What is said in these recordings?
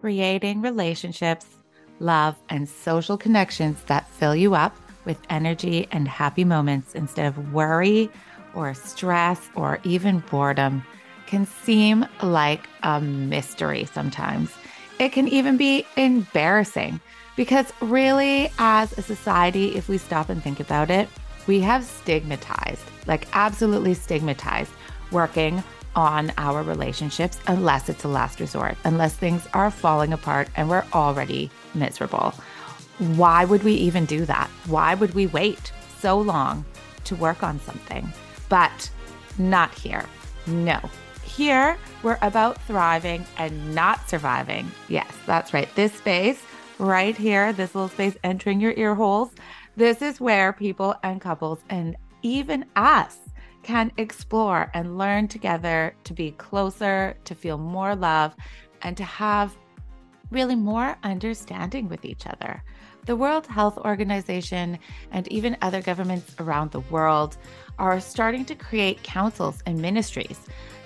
creating relationships, love, and social connections that fill you up with energy and happy moments instead of worry or stress or even boredom can seem like a mystery sometimes. It can even be embarrassing because really, as a society, if we stop and think about it, we have stigmatized, like absolutely stigmatized, working on our relationships unless it's a last resort, unless things are falling apart and we're already miserable. Why would we even do that? Why would we wait so long to work on something? But not here. No. Here, we're about thriving and not surviving. Yes, that's right. This space right here, this little space entering your ear holes, this is where people and couples and even us can explore and learn together to be closer, to feel more love, and to have really more understanding with each other. The World Health Organization and even other governments around the world are starting to create councils and ministries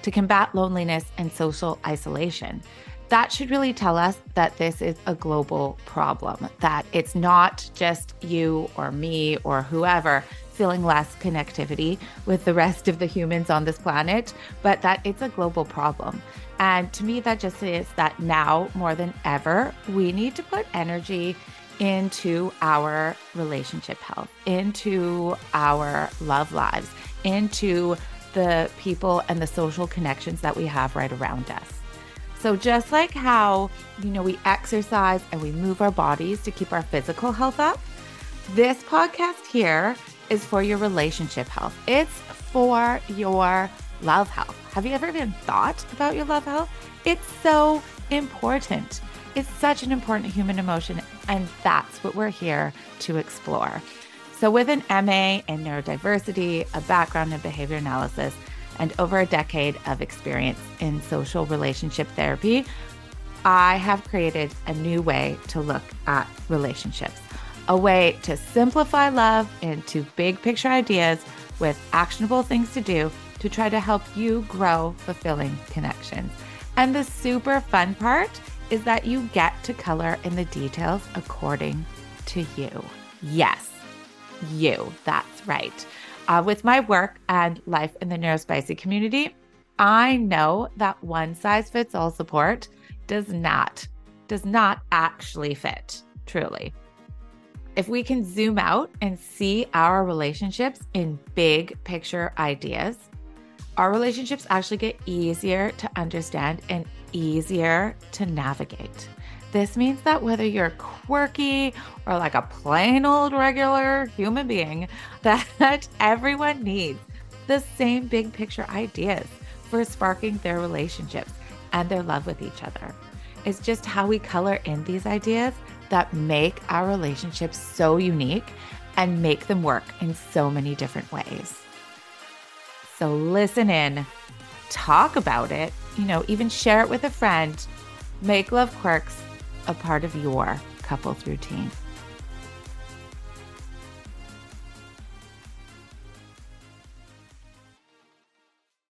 to combat loneliness and social isolation. That should really tell us that this is a global problem, that it's not just you or me or whoever feeling less connectivity with the rest of the humans on this planet, but that it's a global problem. And to me, that just is that now more than ever, we need to put energy into our relationship health, into our love lives, into the people and the social connections that we have right around us. So just like how, we exercise and we move our bodies to keep our physical health up, this podcast here is for your relationship health. It's for your love health. Have you ever even thought about your love health? It's so important. It's such an important human emotion, and that's what we're here to explore. So with an MA in neurodiversity, a background in behavior analysis, and over a decade of experience in social relationship therapy, I have created a new way to look at relationships, a way to simplify love into big picture ideas with actionable things to do to try to help you grow fulfilling connections. And the super fun part is that you get to color in the details according to you. Yes, you. That's right. With my work and life in the NeuroSpicy community, I know that one size fits all support does not actually fit, truly. If we can zoom out and see our relationships in big picture ideas, our relationships actually get easier to understand and easier to navigate. This means that whether you're quirky or like a plain old regular human being, that everyone needs the same big picture ideas for sparking their relationships and their love with each other. It's just how we color in these ideas that make our relationships so unique and make them work in so many different ways. So listen in, talk about it, even share it with a friend. Make Love Quirks a part of your couple's routine.